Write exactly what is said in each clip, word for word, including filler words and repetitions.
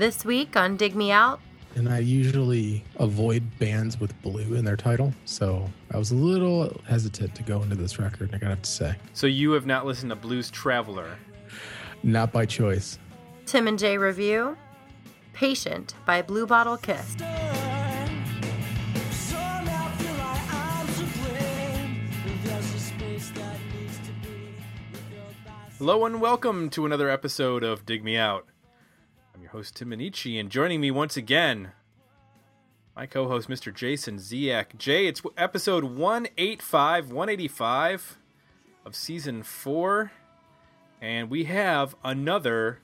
this week on Dig Me Out. And I usually avoid bands with blue in their title, so I was a little hesitant to go into this record, I gotta have to say. So you have not listened to Blues Traveler? Not by choice. Tim and Jay review Patient by Blue Bottle Kiss. Hello and welcome to another episode of Dig Me Out. I'm your host, Tim Minichi, and joining me once again, my co-host, Mister Jason Ziak. Jay, it's episode one eighty-five, one eighty-five of season four, and we have another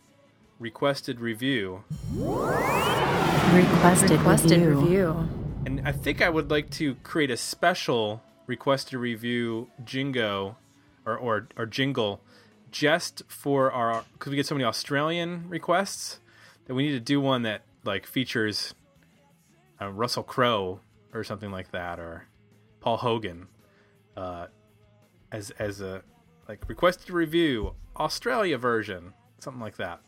requested review. Requested, requested review. review. And I think I would like to create a special requested review jingo, or, or, or jingle, just for our, because we get so many Australian requests, that we need to do one that like features uh, Russell Crowe or something like that, or Paul Hogan, uh, as as a like requested review Australia version, something like that.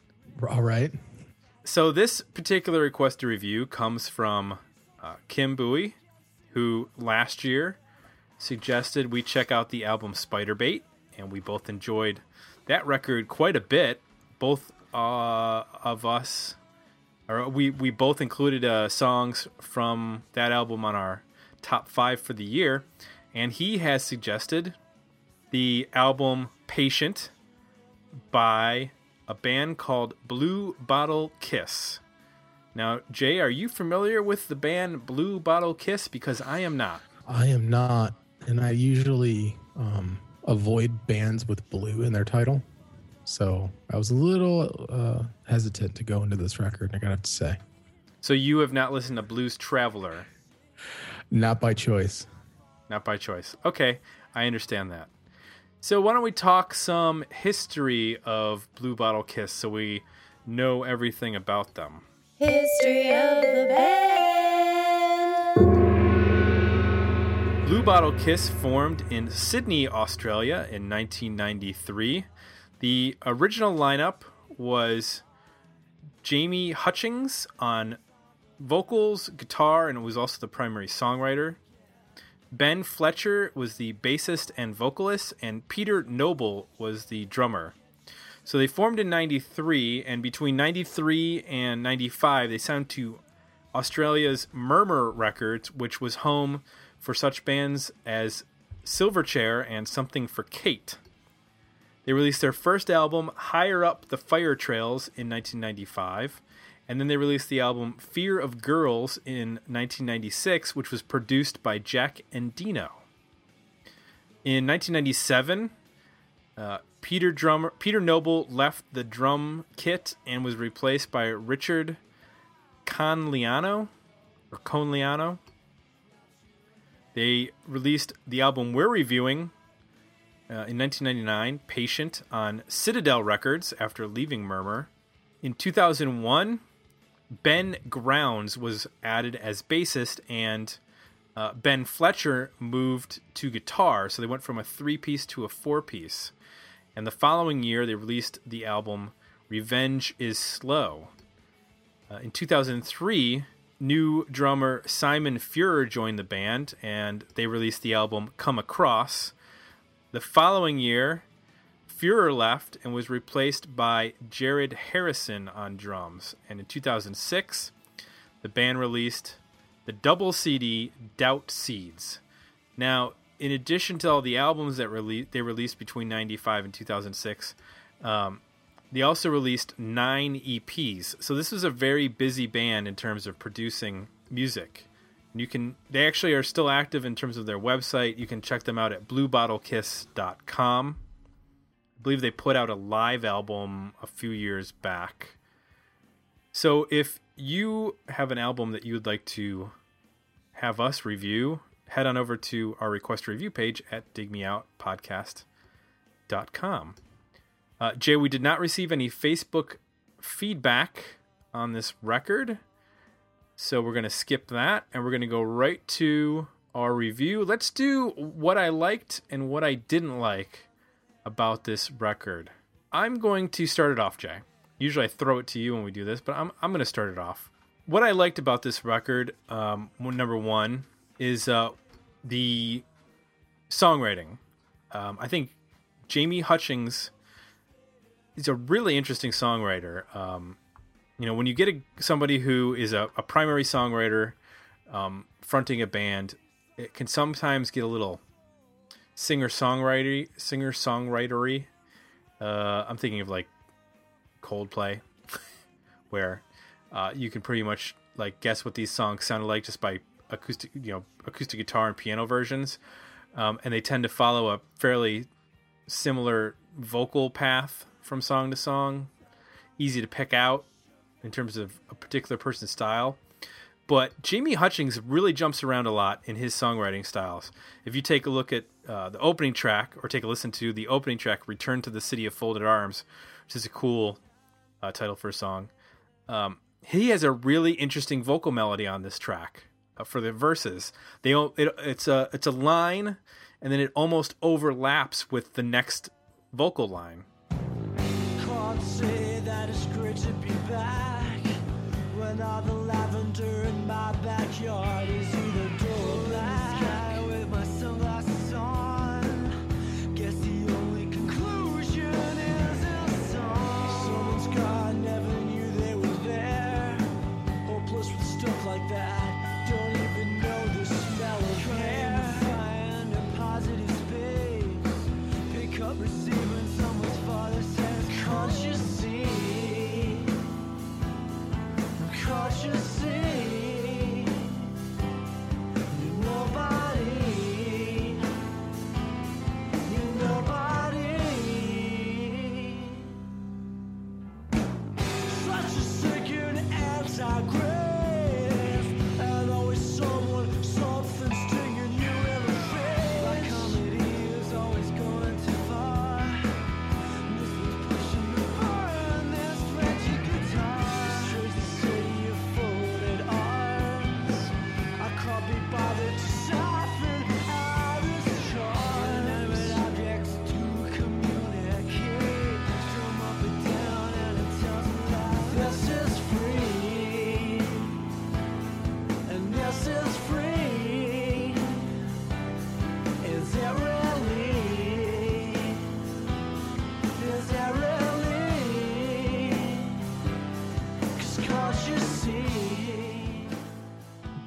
All right. So this particular requested review comes from uh, Kim Bowie, who last year suggested we check out the album Spider Bait, and we both enjoyed that record quite a bit. Both uh, of us, or we, we both included uh, songs from that album on our top five for the year. And he has suggested the album Patient by a band called Blue Bottle Kiss. Now, Jay, are you familiar with the band Blue Bottle Kiss? Because I am not. I am not. And I usually... Um... avoid bands with blue in their title, so I was a little uh, hesitant to go into this record, I gotta have to say. So you have not listened to Blues Traveler? Not by choice. Not by choice. Okay, I understand that. So why don't we talk some history of Blue Bottle Kiss so we know everything about them. History of the band. Blue Bottle Kiss formed in Sydney, Australia in nineteen ninety-three. The original lineup was Jamie Hutchings on vocals, guitar, and was also the primary songwriter. Ben Fletcher was the bassist and vocalist, and Peter Noble was the drummer. So they formed in ninety-three, and between ninety-three and ninety-five, they signed to Australia's Murmur Records, which was home for such bands as Silverchair and Something for Kate. They released their first album, Higher Up the Fire Trails, in nineteen ninety-five, and then they released the album Fear of Girls in nineteen ninety-six, which was produced by Jack and Dino. In nineteen ninety-seven, uh, Peter drummer Peter Noble left the drum kit and was replaced by Richard Conliano, or Conliano. They released the album we're reviewing uh, in nineteen ninety-nine, Patient, on Citadel Records after leaving Murmur. In two thousand one, Ben Grounds was added as bassist, and uh, Ben Fletcher moved to guitar, so they went from a three-piece to a four-piece. And the following year, they released the album Revenge is Slow. Uh, in two thousand three... new drummer Simon Fuhrer joined the band, and they released the album Come Across. The following year, Fuhrer left and was replaced by Jared Harrison on drums. And in two thousand six, the band released the double C D Doubt Seeds. Now, in addition to all the albums that rele- they released between ninety-five and two thousand six, um, they also released nine E Ps. So this was a very busy band in terms of producing music. And you can they actually are still active in terms of their website. You can check them out at blue bottle kiss dot com. I believe they put out a live album a few years back. So if you have an album that you would like to have us review, head on over to our request review page at dig me out podcast dot com. Uh, Jay, we did not receive any Facebook feedback on this record, so we're going to skip that, and we're going to go right to our review. Let's do what I liked and what I didn't like about this record. I'm going to start it off, Jay. Usually I throw it to you when we do this, but I'm, I'm going to start it off. What I liked about this record, um, number one, is uh, the songwriting. Um, I think Jamie Hutchings is a really interesting songwriter. Um, you know, when you get a, somebody who is a, a primary songwriter um, fronting a band, it can sometimes get a little singer-songwriter-y. Singer-songwriter-y. Uh, I'm thinking of like Coldplay, where uh, you can pretty much like guess what these songs sounded like just by acoustic, you know, acoustic guitar and piano versions. Um, and they tend to follow a fairly similar vocal path from song to song, easy to pick out in terms of a particular person's style. But Jamie Hutchings really jumps around a lot in his songwriting styles. If you take a look at uh, the opening track, or take a listen to the opening track, Return to the City of Folded Arms, which is a cool uh, title for a song, um, he has a really interesting vocal melody on this track. For the verses, they it, it's a it's a line, and then it almost overlaps with the next vocal line. Can't say that it's great to be back when all the lavender in my backyard is either dull black with my sunglasses on. Guess the only conclusion is a song. Someone's gone, never knew they were there. Hopeless with stuff like that.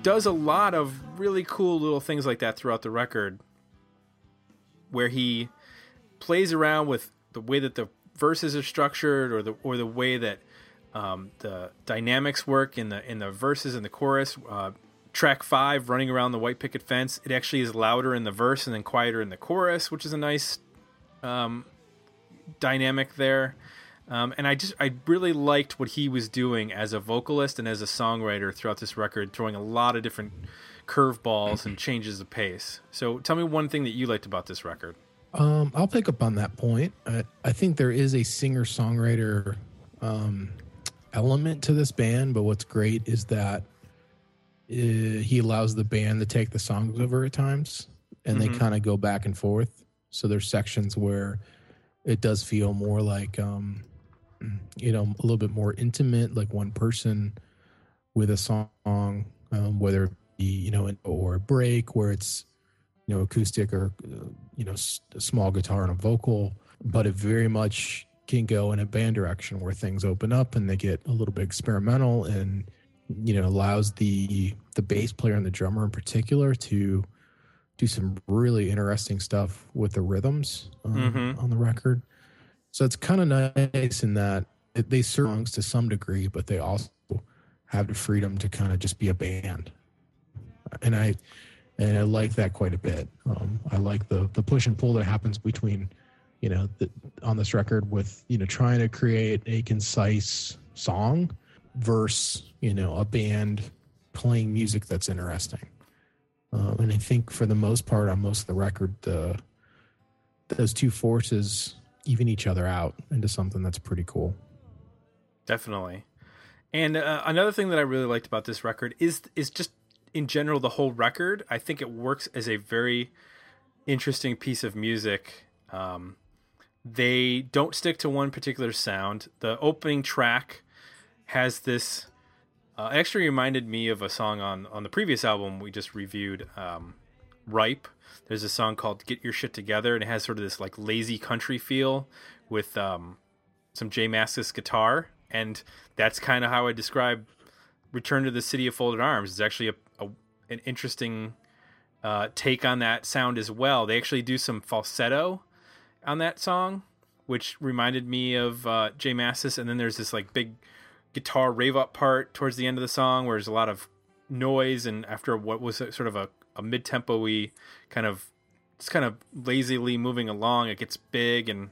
Does a lot of really cool little things like that throughout the record, where he plays around with the way that the verses are structured, or the or the way that um, the dynamics work in the in the verses and the chorus. Uh, track five, Running Around the White Picket Fence, it actually is louder in the verse and then quieter in the chorus, which is a nice um, dynamic there. Um, and I just I really liked what he was doing as a vocalist and as a songwriter throughout this record, throwing a lot of different curveballs and changes of pace. So tell me one thing that you liked about this record. Um, I'll pick up on that point. I, I think there is a singer-songwriter um, element to this band, but what's great is that uh, he allows the band to take the songs over at times, and mm-hmm. they kind of go back and forth. So there's sections where it does feel more like... Um, you know, a little bit more intimate, like one person with a song, um, whether it be, you know, an, or a break where it's, you know, acoustic or, uh, you know, s- a small guitar and a vocal, but it very much can go in a band direction where things open up and they get a little bit experimental, and, you know, allows the, the bass player and the drummer in particular to do some really interesting stuff with the rhythms um, mm-hmm. on the record. So it's kind of nice in that they serve songs to some degree, but they also have the freedom to kind of just be a band. And I and I like that quite a bit. Um, I like the the push and pull that happens between, you know, the, on this record with, you know, trying to create a concise song versus, you know, a band playing music that's interesting. Um, and I think for the most part on most of the record, uh, those two forces even each other out into something that's pretty cool. Definitely. And uh, another thing that I really liked about this record is is just in general the whole record. I think it works as a very interesting piece of music um, They don't stick to one particular sound. The opening track has this... Uh, it actually reminded me of a song on, on the previous album we just reviewed, um, Ripe. There's a song called Get Your Shit Together, and it has sort of this like lazy country feel with um, some J Mascis guitar. And that's kind of how I describe Return to the City of Folded Arms. It's actually a, a an interesting uh, take on that sound as well. They actually do some falsetto on that song, which reminded me of uh, J Mascis. And then there's this like big guitar rave up part towards the end of the song where there's a lot of noise, and after what was sort of a, a mid-tempo-y kind of, it's kind of lazily moving along, it gets big, and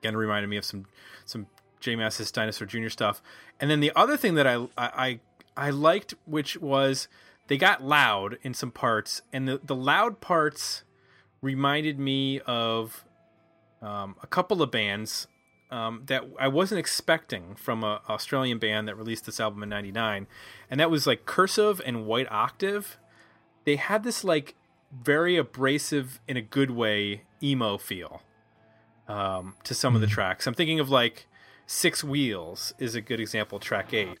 again reminded me of some some J Mascis Dinosaur Junior stuff. And then the other thing that I I I liked, which was they got loud in some parts, and the, the loud parts reminded me of um, a couple of bands um, that I wasn't expecting from an Australian band that released this album in ninety-nine, and that was like Cursive and White Octave. They had this like very abrasive, in a good way, emo feel um, to some of the tracks. I'm thinking of like Six Wheels is a good example, track eight.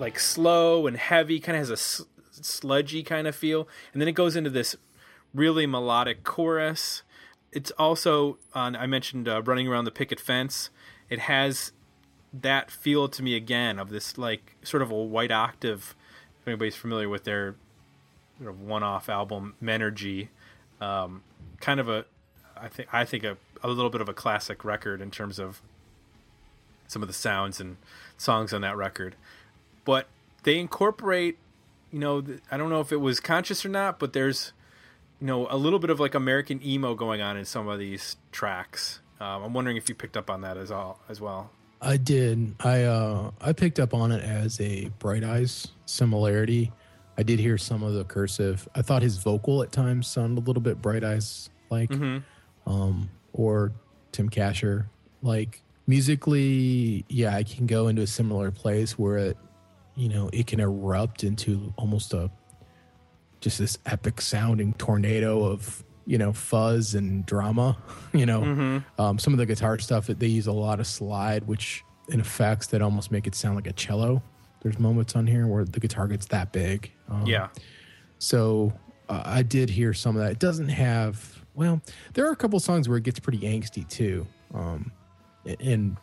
Like slow and heavy, kind of has a sl- sludgy kind of feel, and then it goes into this really melodic chorus. It's also on, I mentioned uh, Running Around the Picket Fence. It has that feel to me again of this like sort of a White Octave, if anybody's familiar with their sort of one-off album Menergy, um, kind of a I think I think a, a little bit of a classic record in terms of some of the sounds and songs on that record. But they incorporate, you know, I don't know if it was conscious or not, but there's, you know, a little bit of like American emo going on in some of these tracks. Um, I'm wondering if you picked up on that as all as well. I did. I uh, I picked up on it as a Bright Eyes similarity. I did hear some of the Cursive. I thought his vocal at times sounded a little bit Bright Eyes like, mm-hmm. um, or Tim Kasher like. Musically, yeah, I can go into a similar place where it, you know, it can erupt into almost a just this epic sounding tornado of, you know, fuzz and drama. You know, mm-hmm. um, some of the guitar stuff, they use a lot of slide, which in effects that almost make it sound like a cello. There's moments on here where the guitar gets that big. Um, yeah. So uh, I did hear some of that. It doesn't have, well, there are a couple songs where it gets pretty angsty too. Um, and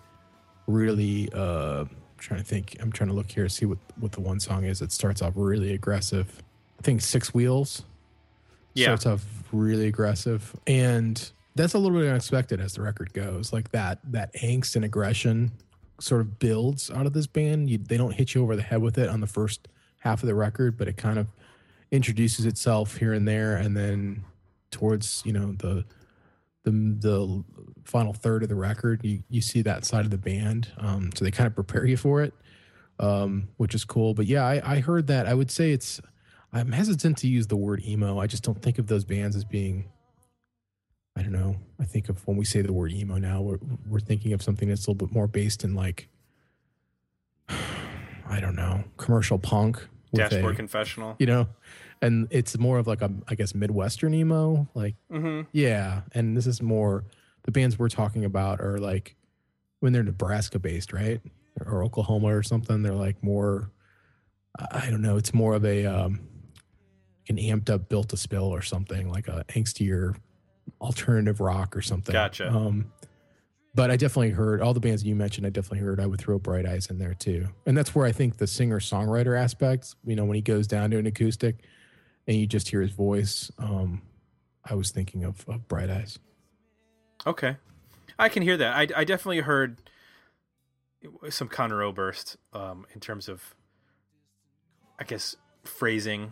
really, uh, trying to think I'm trying to look here to see what what the one song is that starts off really aggressive. I think Six Wheels yeah starts off really aggressive, and that's a little bit unexpected as the record goes. Like that that angst and aggression sort of builds out of this band. You, they don't hit you over the head with it on the first half of the record, but it kind of introduces itself here and there, and then towards, you know, the The, the final third of the record, you, you see that side of the band. Um, so they kind of prepare you for it, um, which is cool. But yeah, I, I heard that. I would say it's, I'm hesitant to use the word emo. I just don't think of those bands as being, I don't know. I think of when we say the word emo now, we're, we're thinking of something that's a little bit more based in like, I don't know, commercial punk. Dashboard a, Confessional. You know, and it's more of like a, I guess, Midwestern emo. Like, mm-hmm. yeah. And this is more, the bands we're talking about are like, when they're Nebraska based, right? Or Oklahoma or something, they're like more, I don't know, it's more of a, um, an amped up Built to Spill or something, like a angstier alternative rock or something. Gotcha. Um, but I definitely heard all the bands you mentioned. I definitely heard. I would throw Bright Eyes in there too, and that's where I think the singer-songwriter aspects. You know, when he goes down to an acoustic, and you just hear his voice. Um, I was thinking of, of Bright Eyes. Okay, I can hear that. I, I definitely heard some Conor Oberst um, in terms of, I guess, phrasing,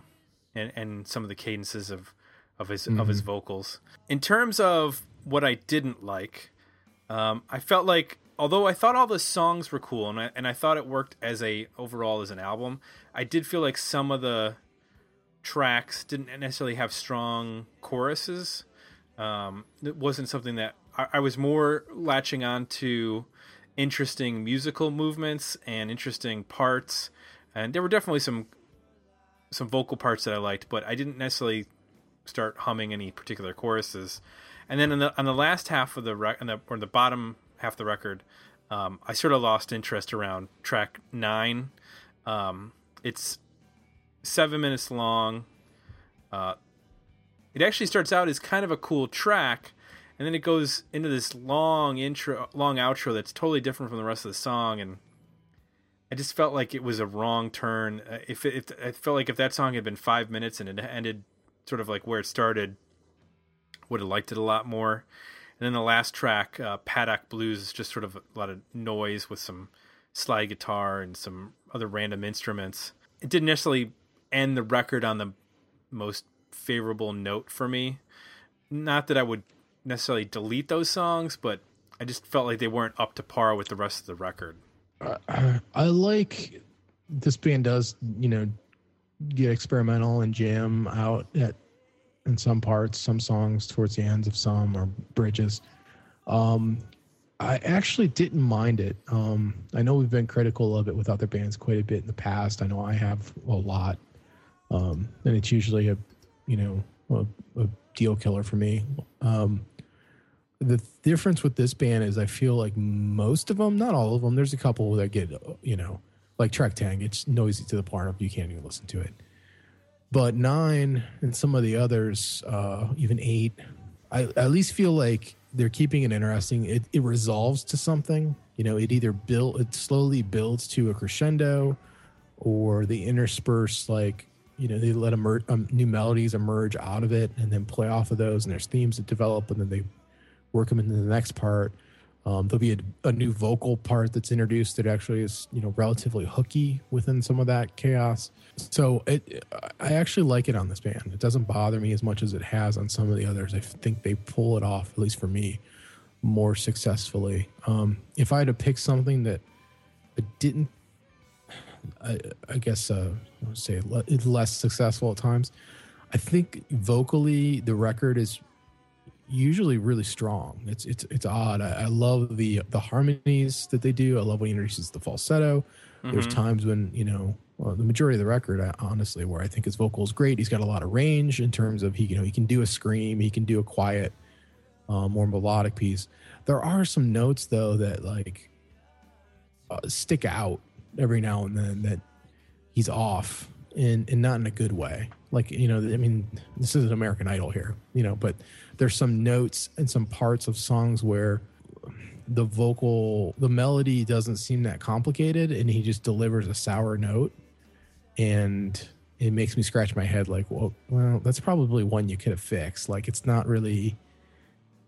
and, and some of the cadences of of his mm-hmm. of his vocals. In terms of what I didn't like. Um, I felt like, although I thought all the songs were cool and I, and I thought it worked as a overall as an album, I did feel like some of the tracks didn't necessarily have strong choruses. Um, it wasn't something that I, I was more latching on to interesting musical movements and interesting parts. And there were definitely some some vocal parts that I liked, but I didn't necessarily start humming any particular choruses. And then on the on the last half of the rec- on the or the bottom half of the record, um, I sort of lost interest around track nine. Um, it's seven minutes long. Uh, it actually starts out as kind of a cool track, and then it goes into this long intro, long outro that's totally different from the rest of the song. And I just felt like it was a wrong turn. If it, if I felt like if that song had been five minutes and it ended sort of like where it started, would have liked it a lot more. And then the last track, uh, Paddock Blues, is just sort of a lot of noise with some slide guitar and some other random instruments. It didn't necessarily end the record on the most favorable note for me. Not that I would necessarily delete those songs, but I just felt like they weren't up to par with the rest of the record. Uh, I like this band does, you know, get experimental and jam out at in some parts, some songs towards the ends of some or bridges. Um, I actually didn't mind it. Um, I know we've been critical of it with other bands quite a bit in the past. I know I have a lot. Um, and it's usually a, you know, a, a deal killer for me. Um, the difference with this band is I feel like most of them, not all of them, there's a couple that get, you know, like track ten, it's noisy to the point of you can't even listen to it. But nine and some of the others, uh, even eight, I, I at least feel like they're keeping it interesting. It, it resolves to something, you know. It either build, it slowly builds to a crescendo, or they intersperse, like, you know, they let emer- um, new melodies emerge out of it, and then play off of those, and there's themes that develop, and then they work them into the next part. Um, there'll be a, a new vocal part that's introduced that actually is, you know, relatively hooky within some of that chaos. So it, I actually like it on this band. It doesn't bother me as much as it has on some of the others. I think they pull it off, at least for me, more successfully. Um, if I had to pick something that I didn't, I, I guess uh, I would say less successful at times, I think vocally the record is usually really strong. It's it's it's odd. I, I love the the harmonies that they do. I love when he introduces the falsetto. Mm-hmm. There's times when, you know, well, the majority of the record, I, honestly, where I think his vocal is great. He's got a lot of range in terms of he you know he can do a scream, he can do a quiet, uh, more melodic piece. There are some notes though that like uh, stick out every now and then that he's off, and and not in a good way. Like, you know, I mean, this is an American Idol here, you know, but there's some notes and some parts of songs where the vocal, the melody doesn't seem that complicated, and he just delivers a sour note. And it makes me scratch my head like, well, well, that's probably one you could have fixed. Like, it's not really,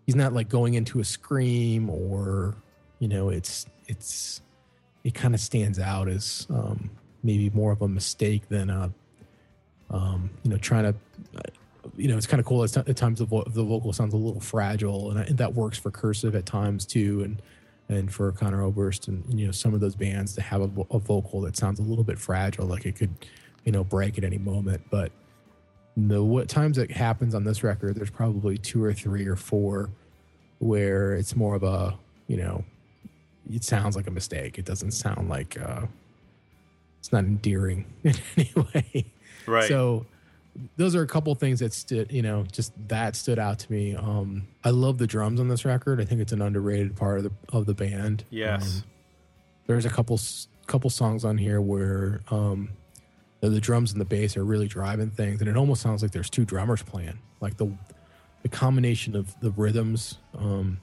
he's not like going into a scream, or, you know, it's, it's, it kind of stands out as um, maybe more of a mistake than a, Um, you know, trying to, you know, it's kind of cool. It's, at times the, vo- the vocal sounds a little fragile, and, I, and that works for Cursive at times too, and and for Conor Oberst, and, and you know, some of those bands to have a, vo- a vocal that sounds a little bit fragile, like it could, you know, break at any moment. But the what times it happens on this record, there's probably two or three or four where it's more of a, you know, it sounds like a mistake. It doesn't sound like, uh, it's not endearing in any way. Right. So those are a couple things that stood, you know, just that stood out to me. Um, I love the drums on this record. I think it's an underrated part of the of the band. Yes. Um, there's a couple couple songs on here where um, the, the drums and the bass are really driving things, and it almost sounds like there's two drummers playing. Like the the combination of the rhythms um,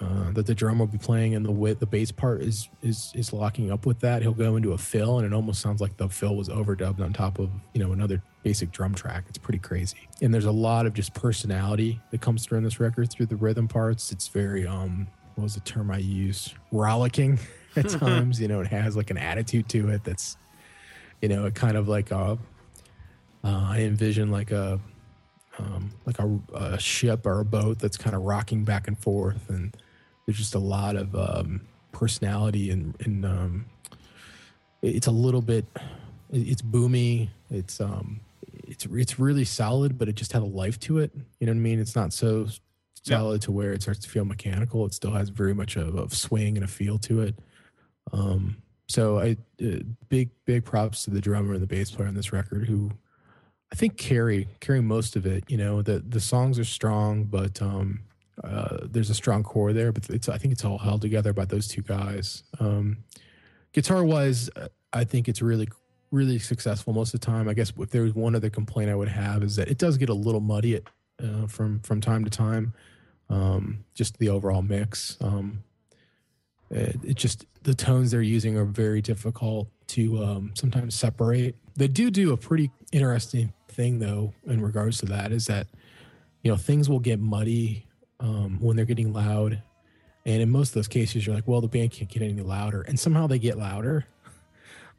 uh, that the drum will be playing and the way the bass part is is is locking up with that. He'll go into a fill, and it almost sounds like the fill was overdubbed on top of, you know, another basic drum track. It's pretty crazy. And there's a lot of just personality that comes through in this record through the rhythm parts. It's very, um, what was the term I used? Rollicking at times. You know, it has like an attitude to it that's, you know, it kind of like a, uh, I envision like a, um, like a, a ship or a boat that's kind of rocking back and forth. And there's just a lot of um, personality and, and um, it's a little bit, it's boomy. It's, um, it's it's really solid, but it just had a life to it. You know what I mean? It's not so solid yeah. to where it starts to feel mechanical. It still has very much of a swing and a feel to it. Um, so I uh, big big props to the drummer and the bass player on this record, who I think carry carry most of it. You know, the the songs are strong, but um, uh, there's a strong core there. But it's I think it's all held together by those two guys. Um, guitar wise, I think it's really. really successful most of the time. I guess if there was one other complaint I would have is that it does get a little muddy at, uh, from from time to time. Um, just the overall mix. Um, it, it just the tones they're using are very difficult to um, sometimes separate. They do do a pretty interesting thing though in regards to that is that, you know, things will get muddy um, when they're getting loud, and in most of those cases you're like, well, the band can't get any louder, and somehow they get louder.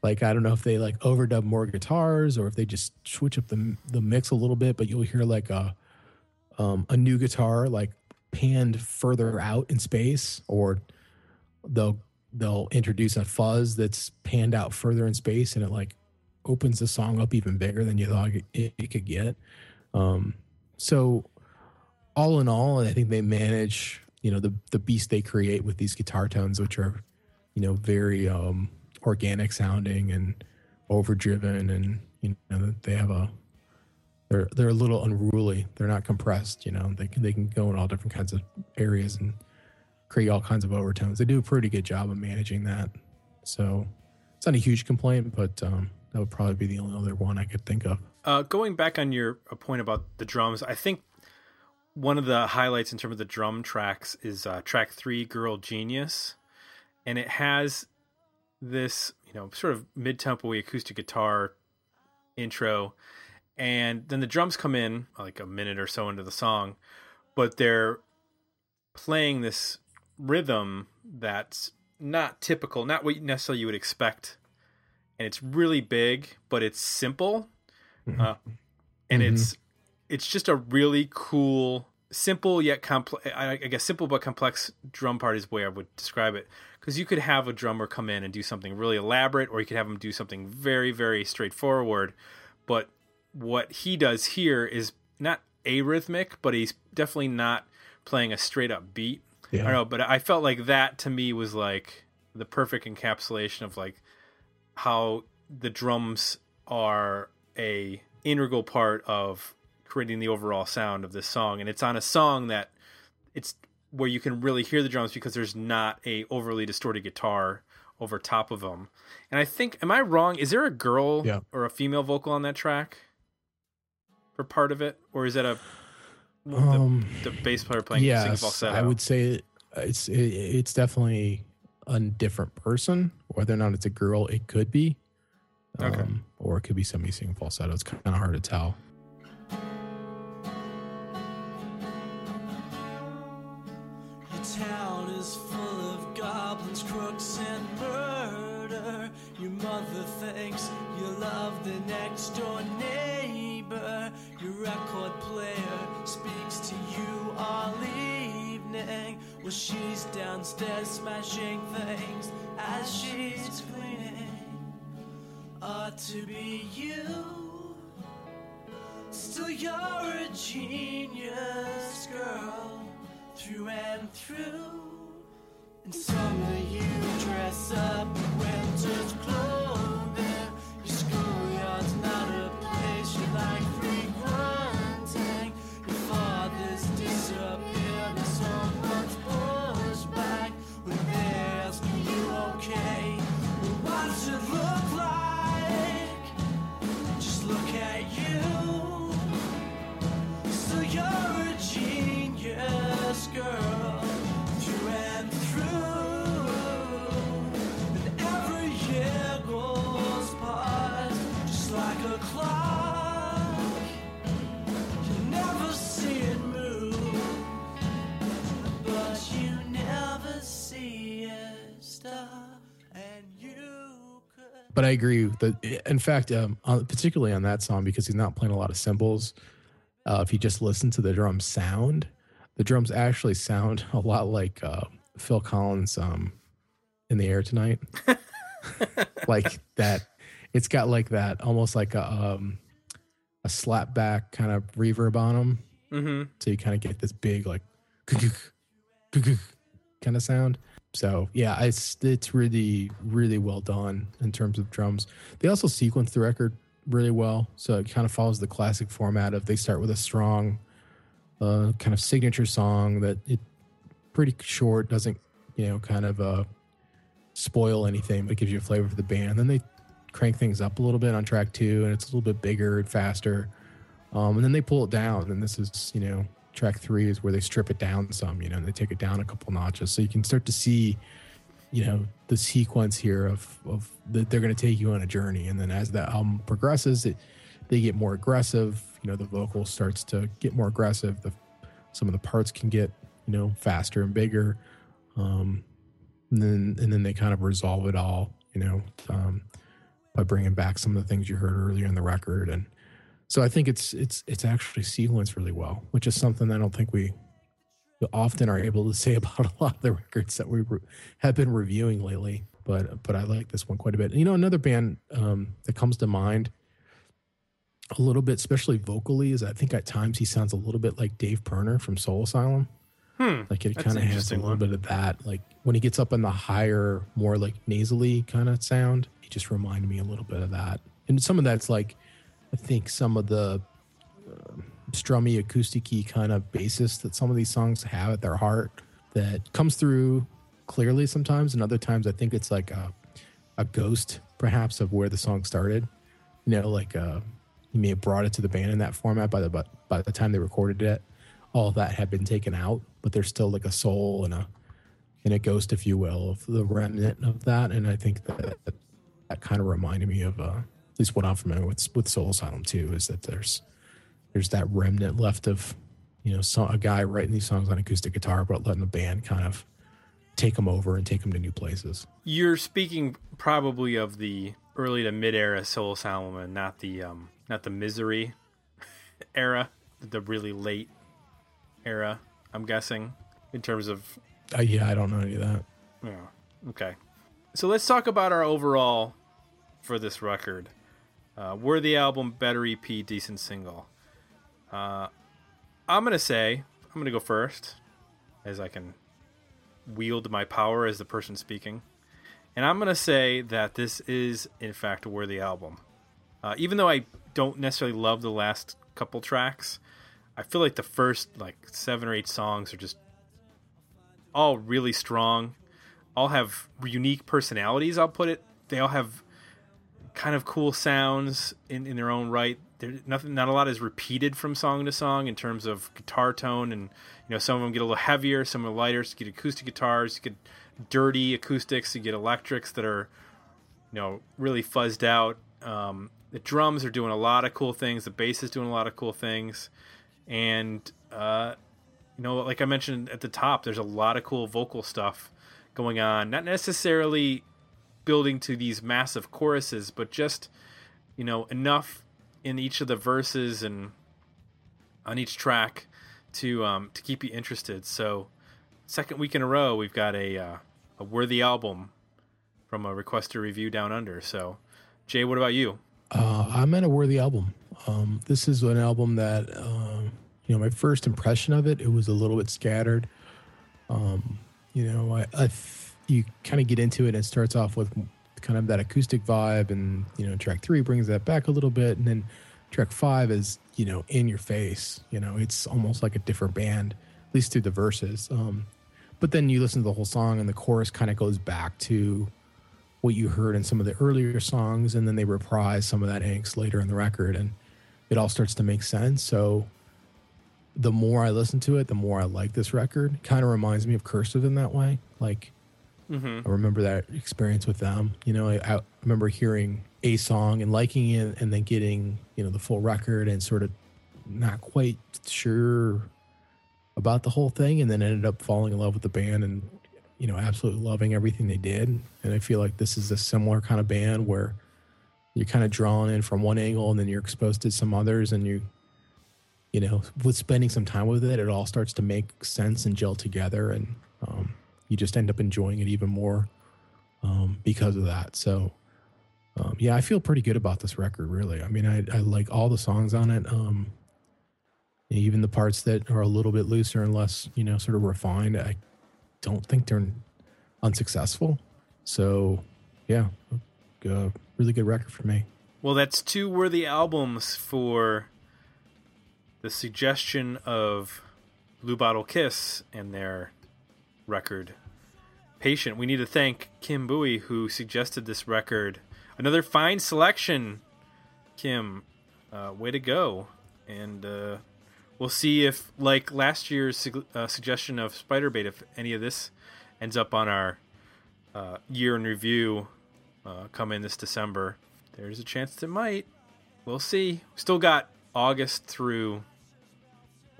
Like, I don't know if they, like, overdub more guitars or if they just switch up the the mix a little bit, but you'll hear, like, a um, a new guitar, like, panned further out in space, or they'll they'll introduce a fuzz that's panned out further in space, and it, like, opens the song up even bigger than you thought it, it could get. Um, so, all in all, I think they manage, you know, the, the beast they create with these guitar tones, which are, you know, very... Um, organic sounding and overdriven, and you know they have a they're they're a little unruly. They're not compressed, you know. They can they can go in all different kinds of areas and create all kinds of overtones. They do a pretty good job of managing that. So it's not a huge complaint, but um, that would probably be the only other one I could think of. Uh, going back on your point about the drums, I think one of the highlights in terms of the drum tracks is uh, track three, "Girl Genius," and it has this, you know, sort of mid-tempo acoustic guitar intro, and then the drums come in like a minute or so into the song, but they're playing this rhythm that's not typical, not what necessarily you would expect, and it's really big, but it's simple, mm-hmm. uh, and mm-hmm. it's it's just a really cool, simple yet complex. I guess simple but complex drum part is the way I would describe it. Because you could have a drummer come in and do something really elaborate, or you could have him do something very, very straightforward. But what he does here is not arrhythmic, but he's definitely not playing a straight up beat. Yeah. I don't know, but I felt like that to me was like the perfect encapsulation of like how the drums are a integral part of creating the overall sound of this song. And it's on a song that it's where you can really hear the drums because there's not a overly distorted guitar over top of them. And I think, am I wrong? Is there a girl yeah. or a female vocal on that track for part of it? Or is that a, um, the, the bass player playing? Yes, falsetto? I would say it's, it, it's definitely a different person, whether or not it's a girl, it could be, um, okay. or it could be somebody singing falsetto. It's kind of hard to tell. Well, she's downstairs smashing things as she's cleaning. Ought to be you. Still, you're a genius girl, through and through. In summer, you dress up in winter's clothes. But I agree that, in fact, um, on, particularly on that song, because he's not playing a lot of cymbals. Uh, if you just listen to the drum sound, the drums actually sound a lot like uh, Phil Collins' um, "In the Air Tonight." Like that, it's got like that, almost like a um, a slapback kind of reverb on them. Mm-hmm. So you kind of get this big like kind of sound. So yeah, it's it's really really well done in terms of drums. They also sequence the record really well, so it kind of follows the classic format of they start with a strong, uh, kind of signature song that it pretty short doesn't you know kind of uh, spoil anything, but it gives you a flavor for the band. And then they crank things up a little bit on track two, and it's a little bit bigger and faster. Um, and then they pull it down, and this is you know. track three is where they strip it down some, you know, and they take it down a couple notches. So you can start to see, you know, the sequence here of, of that they're going to take you on a journey. And then as the album progresses, it, they get more aggressive. You know, the vocal starts to get more aggressive. The, some of the parts can get, you know, faster and bigger. Um, and then, and then they kind of resolve it all, you know, um, by bringing back some of the things you heard earlier in the record. And, So I think it's it's it's actually sequenced really well, which is something I don't think we often are able to say about a lot of the records that we re- have been reviewing lately. But but I like this one quite a bit. And, you know, another band um, that comes to mind a little bit, especially vocally, is I think at times he sounds a little bit like Dave Perner from Soul Asylum. Hmm, like it kind of has a little one. bit of that. Like when he gets up in the higher, more like nasally kind of sound, he just reminded me a little bit of that. And some of that's like, I think some of the uh, strummy, acoustic-y kind of basis that some of these songs have at their heart that comes through clearly sometimes, and other times I think it's like a, a ghost, perhaps, of where the song started. You know, like uh, you may have brought it to the band in that format by the by, by the time they recorded it. All that had been taken out, but there's still like a soul and a and a ghost, if you will, of the remnant of that. And I think that that, that kind of reminded me of... Uh, At least what I'm familiar with with Soul Asylum too is that there's there's that remnant left of you know so, a guy writing these songs on acoustic guitar but letting the band kind of take them over and take them to new places. You're speaking probably of the early to mid era Soul Asylum and not the um, not the Misery era, the really late era. I'm guessing in terms of uh, yeah, I don't know any of that. Yeah, okay. So let's talk about our overall for this record. Uh, worthy album, better E P, decent single. Uh, I'm going to say, I'm going to go first, as I can wield my power as the person speaking. And I'm going to say that this is, in fact, a worthy album. Uh, even though I don't necessarily love the last couple tracks, I feel like the first like seven or eight songs are just all really strong. All have unique personalities, I'll put it. They all have kind of cool sounds in, in their own right. There, nothing, not a lot is repeated from song to song in terms of guitar tone, and you know some of them get a little heavier, some are lighter. So you get acoustic guitars, you get dirty acoustics, you get electrics that are you know really fuzzed out. Um, the drums are doing a lot of cool things, the bass is doing a lot of cool things, and uh, you know like I mentioned at the top, there's a lot of cool vocal stuff going on. Not necessarily building to these massive choruses, but just you know enough in each of the verses and on each track to um to keep you interested. So second week in a row we've got a uh, a worthy album from a requester review down under. So Jay, what about you? uh I'm at a worthy album. Um this is an album that um you know my first impression of it it was a little bit scattered. um you know I, I th- You kind of get into it and it starts off with kind of that acoustic vibe, and you know track three brings that back a little bit, and then track five is you know in your face. You know it's almost like a different band, at least through the verses. Um, but then you listen to the whole song and the chorus kind of goes back to what you heard in some of the earlier songs, and then they reprise some of that angst later in the record, and it all starts to make sense. So the more I listen to it, the more I like this record. Kind of reminds me of Cursive in that way, like. Mm-hmm. I remember that experience with them. You know, I, I remember hearing a song and liking it, and then getting, you know, the full record and sort of not quite sure about the whole thing, and then ended up falling in love with the band and, you know, absolutely loving everything they did. And I feel like this is a similar kind of band where You're kind of drawn in from one angle, and then you're exposed to some others, and you, you know, with spending some time with it, it all starts to make sense and gel together, and um, you just end up enjoying it even more um, because of that. So, um, yeah, I feel pretty good about this record, really. I mean, I, I like all the songs on it, um, even the parts that are a little bit looser and less, you know, sort of refined. I don't think they're unsuccessful. So, yeah, uh, really good record for me. Well, that's two worthy albums for the suggestion of Blue Bottle Kiss and their record Patient. We need to thank Kim Bowie, who suggested this record. Another fine selection, Kim. Uh, way to go. And uh, we'll see if, like last year's su- uh, suggestion of Spider Bait, if any of this ends up on our Uh, year in review uh, come in this December. There's a chance that it might. We'll see. Still got August through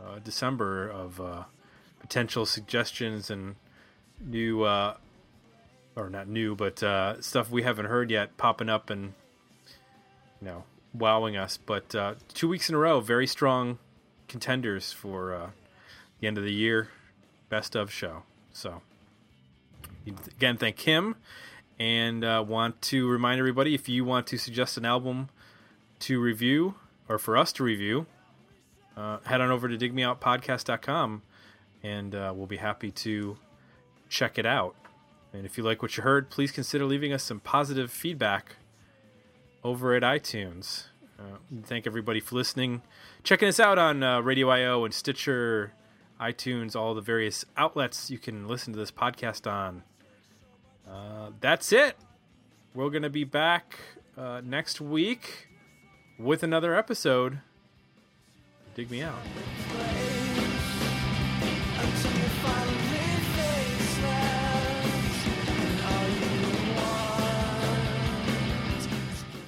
uh, December of uh, potential suggestions and new, uh, or not new, but uh, stuff we haven't heard yet popping up and, you know, wowing us. But uh, two weeks in a row, very strong contenders for uh, the end of the year best of show. So, again, thank him, and uh, want to remind everybody, if you want to suggest an album to review or for us to review, uh, head on over to dig me out podcast dot com, and uh, we'll be happy to check it out. And if you like what you heard, please consider leaving us some positive feedback over at iTunes. Uh, thank everybody for listening, checking us out on uh, Radio I O and Stitcher, iTunes, all the various outlets you can listen to this podcast on. Uh, that's it. We're going to be back uh, next week with another episode. Dig me out.